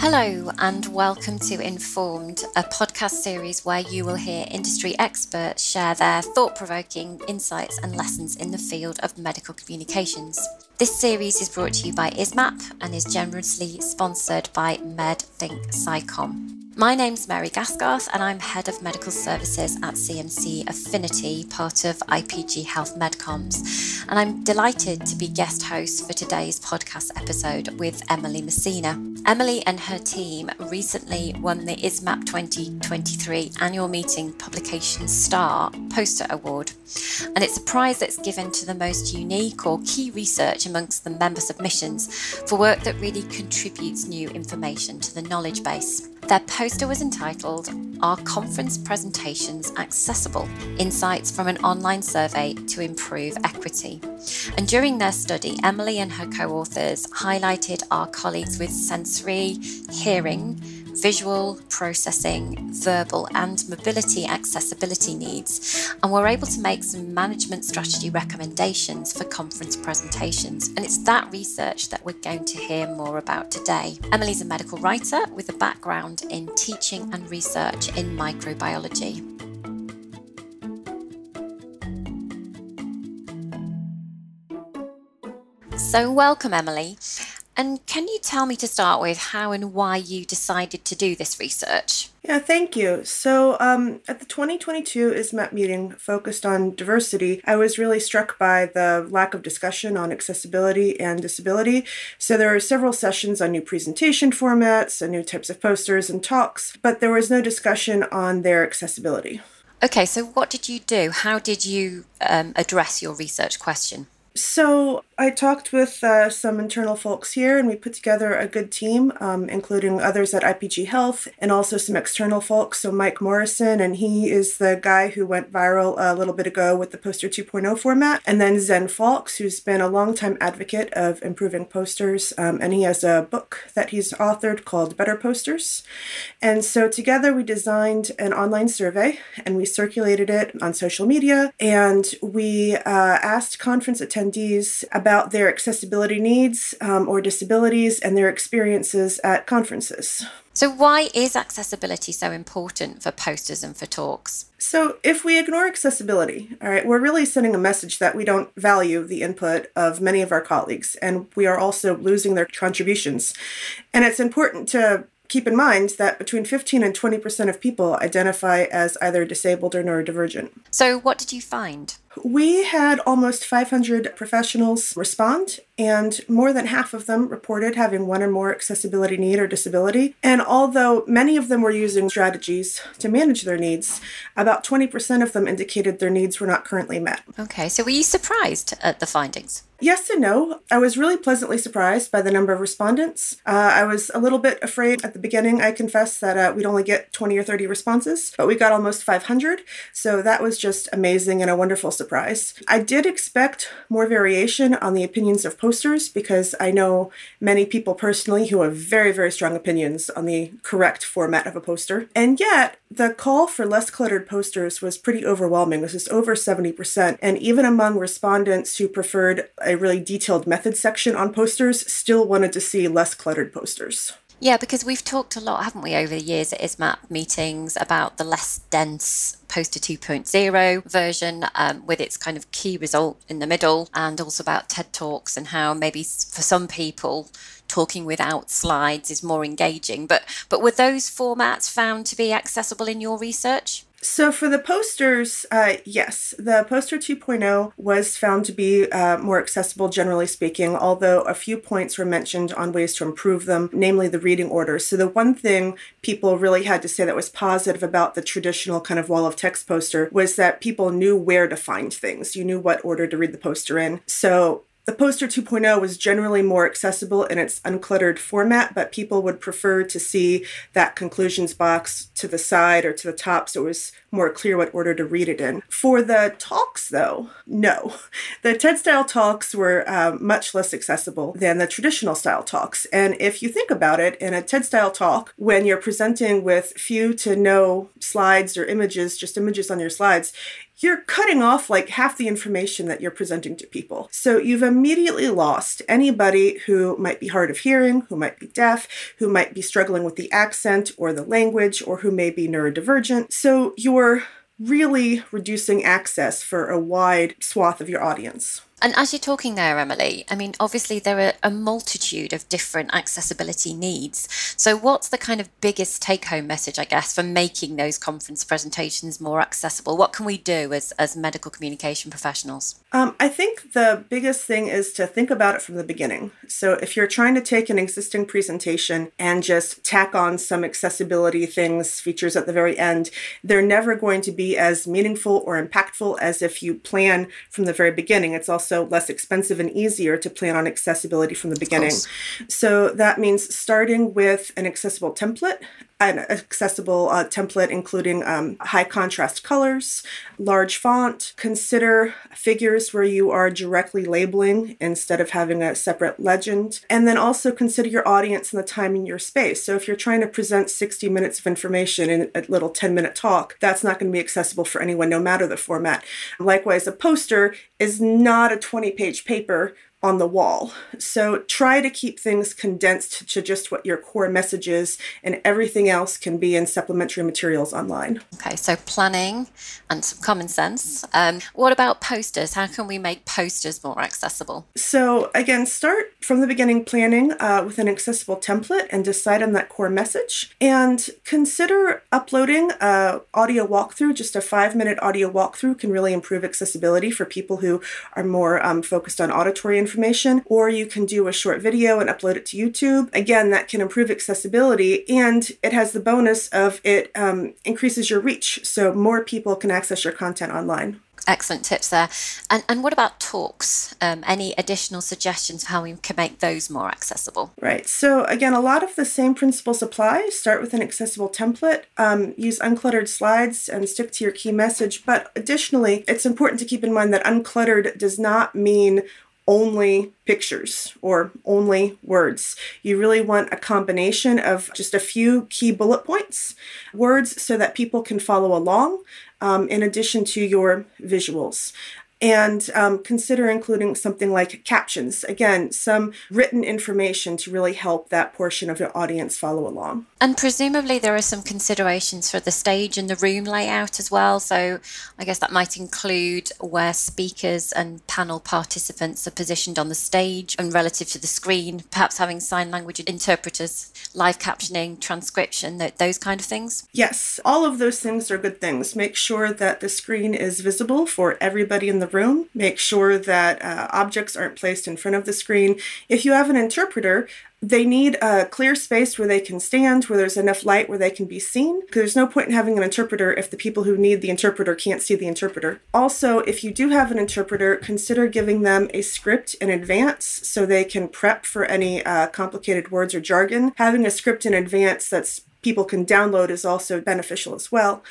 Hello and welcome to Informed, a podcast series where you will hear industry experts share their thought-provoking insights and lessons in the field of medical communications. This series is brought to you by ISMAP and is generously sponsored by MedThinkSycom. My name's Mary Gaskarth and I'm Head of Medical Services at CMC Affinity, part of IPG Health Medcoms. And I'm delighted to be guest host for today's podcast episode with Emily Messina. Emily and her team recently won the ISMAP 2023 Annual Meeting Publication Star Poster Award. And it's a prize that's given to the most unique or key research amongst the member submissions for work that really contributes new information to the knowledge base. Their poster was entitled, "Are Conference Presentations Accessible? Insights from an Online Survey to Improve Equity." And during their study, Emily and her co-authors highlighted our colleagues with sensory, hearing, visual, processing, verbal and mobility accessibility needs, and we're able to make some management strategy recommendations for conference presentations, and it's that research that we're going to hear more about today. Emily's a medical writer with a background in teaching and research in microbiology. So welcome, Emily. And can you tell me to start with how and why you decided to do this research? Yeah, thank you. So at the 2022 ISMAP meeting focused on diversity, I was really struck by the lack of discussion on accessibility and disability. So there were several sessions on new presentation formats and new types of posters and talks, but there was no discussion on their accessibility. Okay, so what did you do? How did you address your research question? So I talked with some internal folks here, and we put together a good team, including others at IPG Health and also some external folks. So Mike Morrison, and he is the guy who went viral a little bit ago with the Poster 2.0 format. And then Zen Falks, who's been a longtime advocate of improving posters, and he has a book that he's authored called Better Posters. And so together we designed an online survey, and we circulated it on social media, and we asked conference attendees about their accessibility needs or disabilities and their experiences at conferences. So why is accessibility so important for posters and for talks? So if we ignore accessibility, all right, we're really sending a message that we don't value the input of many of our colleagues, and we are also losing their contributions. And it's important to keep in mind that between 15 and 20% of people identify as either disabled or neurodivergent. So what did you find? We had almost 500 professionals respond, and more than half of them reported having one or more accessibility need or disability. And although many of them were using strategies to manage their needs, about 20% of them indicated their needs were not currently met. Okay, so were you surprised at the findings? Yes and no. I was really pleasantly surprised by the number of respondents. I was a little bit afraid at the beginning, I confess, that we'd only get 20 or 30 responses, but we got almost 500. So that was just amazing and a wonderful surprise. I did expect more variation on the opinions of posters, because I know many people personally who have very, very strong opinions on the correct format of a poster. And yet, the call for less cluttered posters was pretty overwhelming. This is over 70%. And even among respondents who preferred a really detailed method section on posters still wanted to see less cluttered posters. Yeah, because we've talked a lot, haven't we, over the years at ISMAP meetings about the less dense Poster 2.0 version with its kind of key result in the middle, and also about TED Talks and how maybe for some people talking without slides is more engaging. But were those formats found to be accessible in your research? So for the posters, yes, the Poster 2.0 was found to be more accessible, generally speaking, although a few points were mentioned on ways to improve them, namely the reading order. So the one thing people really had to say that was positive about the traditional kind of wall of text poster was that people knew where to find things. You knew what order to read the poster in. So the Poster 2.0 was generally more accessible in its uncluttered format, but people would prefer to see that conclusions box to the side or to the top so it was more clear what order to read it in. For the talks, though, no. The TED-style talks were much less accessible than the traditional-style talks. And if you think about it, in a TED-style talk, when you're presenting with few to no slides or images, just images on your slides, you're cutting off like half the information that you're presenting to people. So you've immediately lost anybody who might be hard of hearing, who might be deaf, who might be struggling with the accent or the language, or who may be neurodivergent. So you're really reducing access for a wide swath of your audience. And as you're talking there, Emily, I mean, obviously there are a multitude of different accessibility needs. So what's the kind of biggest take-home message, I guess, for making those conference presentations more accessible? What can we do as medical communication professionals? I think the biggest thing is to think about it from the beginning. So if you're trying to take an existing presentation and just tack on some accessibility things, features at the very end, they're never going to be as meaningful or impactful as if you plan from the very beginning. It's also less expensive and easier to plan on accessibility from the beginning. So that means starting with an accessible template, including high contrast colors, large font. Consider figures where you are directly labeling instead of having a separate legend. And then also consider your audience and the time in your space. So if you're trying to present 60 minutes of information in a little 10-minute talk, that's not going to be accessible for anyone, no matter the format. Likewise, a poster is not a 20-page paper on the wall. So try to keep things condensed to just what your core message is, and everything else can be in supplementary materials online. Okay, so planning and some common sense. What about posters? How can we make posters more accessible? So again, start from the beginning planning with an accessible template and decide on that core message, and consider uploading an audio walkthrough. Just a 5-minute audio walkthrough can really improve accessibility for people who are more focused on auditory information, or you can do a short video and upload it to YouTube. Again, that can improve accessibility, and it has the bonus of it increases your reach, so more people can access your content online. Excellent tips there. And what about talks? Any additional suggestions for how we can make those more accessible? Right. So again, a lot of the same principles apply. Start with an accessible template, use uncluttered slides, and stick to your key message. But additionally, it's important to keep in mind that uncluttered does not mean only pictures or only words. You really want a combination of just a few key bullet points, words so that people can follow along, in addition to your visuals. And consider including something like captions. Again, some written information to really help that portion of your audience follow along. And presumably there are some considerations for the stage and the room layout as well. So I guess that might include where speakers and panel participants are positioned on the stage and relative to the screen, perhaps having sign language interpreters, live captioning, transcription, those kind of things. Yes, all of those things are good things. Make sure that the screen is visible for everybody in the room. Make sure that objects aren't placed in front of the screen. If you have an interpreter, they need a clear space where they can stand, where there's enough light where they can be seen, because there's no point in having an interpreter if the people who need the interpreter can't see the interpreter. Also, if you do have an interpreter, consider giving them a script in advance so they can prep for any complicated words or jargon. Having a script in advance that people can download is also beneficial as well.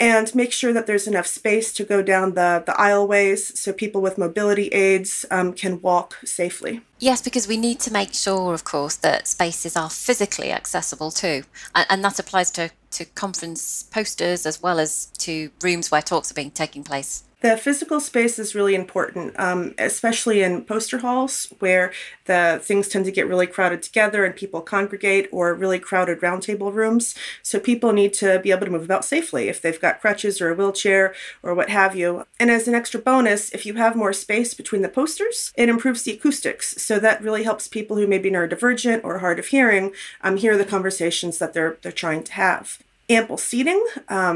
And make sure that there's enough space to go down the aisleways so people with mobility aids can walk safely. Yes, because we need to make sure, of course, that spaces are physically accessible too. And that applies to conference posters as well as to rooms where talks are taking place. The physical space is really important, especially in poster halls where the things tend to get really crowded together and people congregate, or really crowded roundtable rooms. So people need to be able to move about safely if they've got crutches or a wheelchair or what have you. And as an extra bonus, if you have more space between the posters, it improves the acoustics. So that really helps people who may be neurodivergent or hard of hearing hear the conversations that they're trying to have. Ample seating,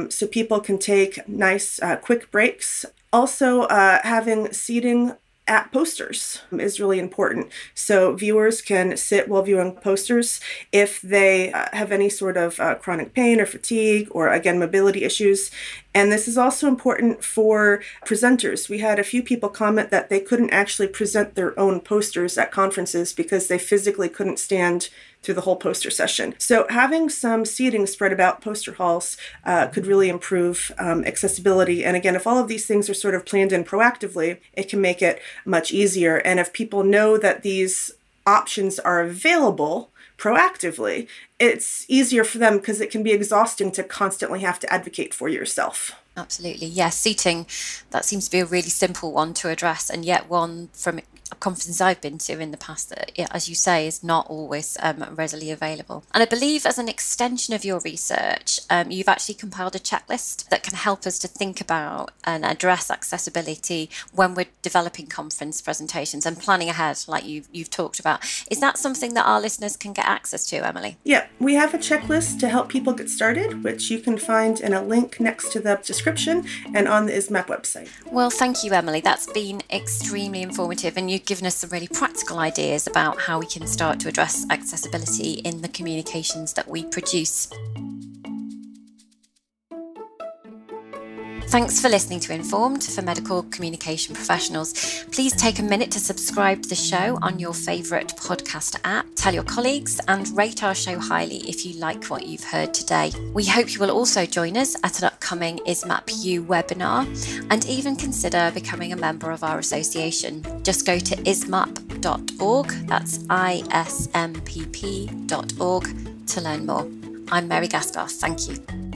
so people can take nice, quick breaks. Also, having seating at posters is really important. So viewers can sit while viewing posters. If they have any sort of chronic pain or fatigue, or again, mobility issues. And this is also important for presenters. We had a few people comment that they couldn't actually present their own posters at conferences because they physically couldn't stand through the whole poster session. So having some seating spread about poster halls could really improve accessibility. And again, if all of these things are sort of planned in proactively, it can make it much easier. And if people know that these options are available proactively, it's easier for them because it can be exhausting to constantly have to advocate for yourself. Absolutely. Yes. Yeah, seating, that seems to be a really simple one to address, and yet one from a conference I've been to in the past that, as you say, is not always readily available. And I believe as an extension of your research, you've actually compiled a checklist that can help us to think about and address accessibility when we're developing conference presentations and planning ahead, like you've talked about. Is that something that our listeners can get access to, Emily? Yeah, we have a checklist to help people get started, which you can find in a link next to the description and on the ISMAP website. Well, thank you, Emily. That's been extremely informative, and you've given us some really practical ideas about how we can start to address accessibility in the communications that we produce. Thanks for listening to Informed for Medical Communication Professionals. Please take a minute to subscribe to the show on your favourite podcast app. Tell your colleagues and rate our show highly if you like what you've heard today. We hope you will also join us at an upcoming ISMAPU webinar, and even consider becoming a member of our association. Just go to ismap.org, that's ISMPP.org, to learn more. I'm Mary Gaskarth. Thank you.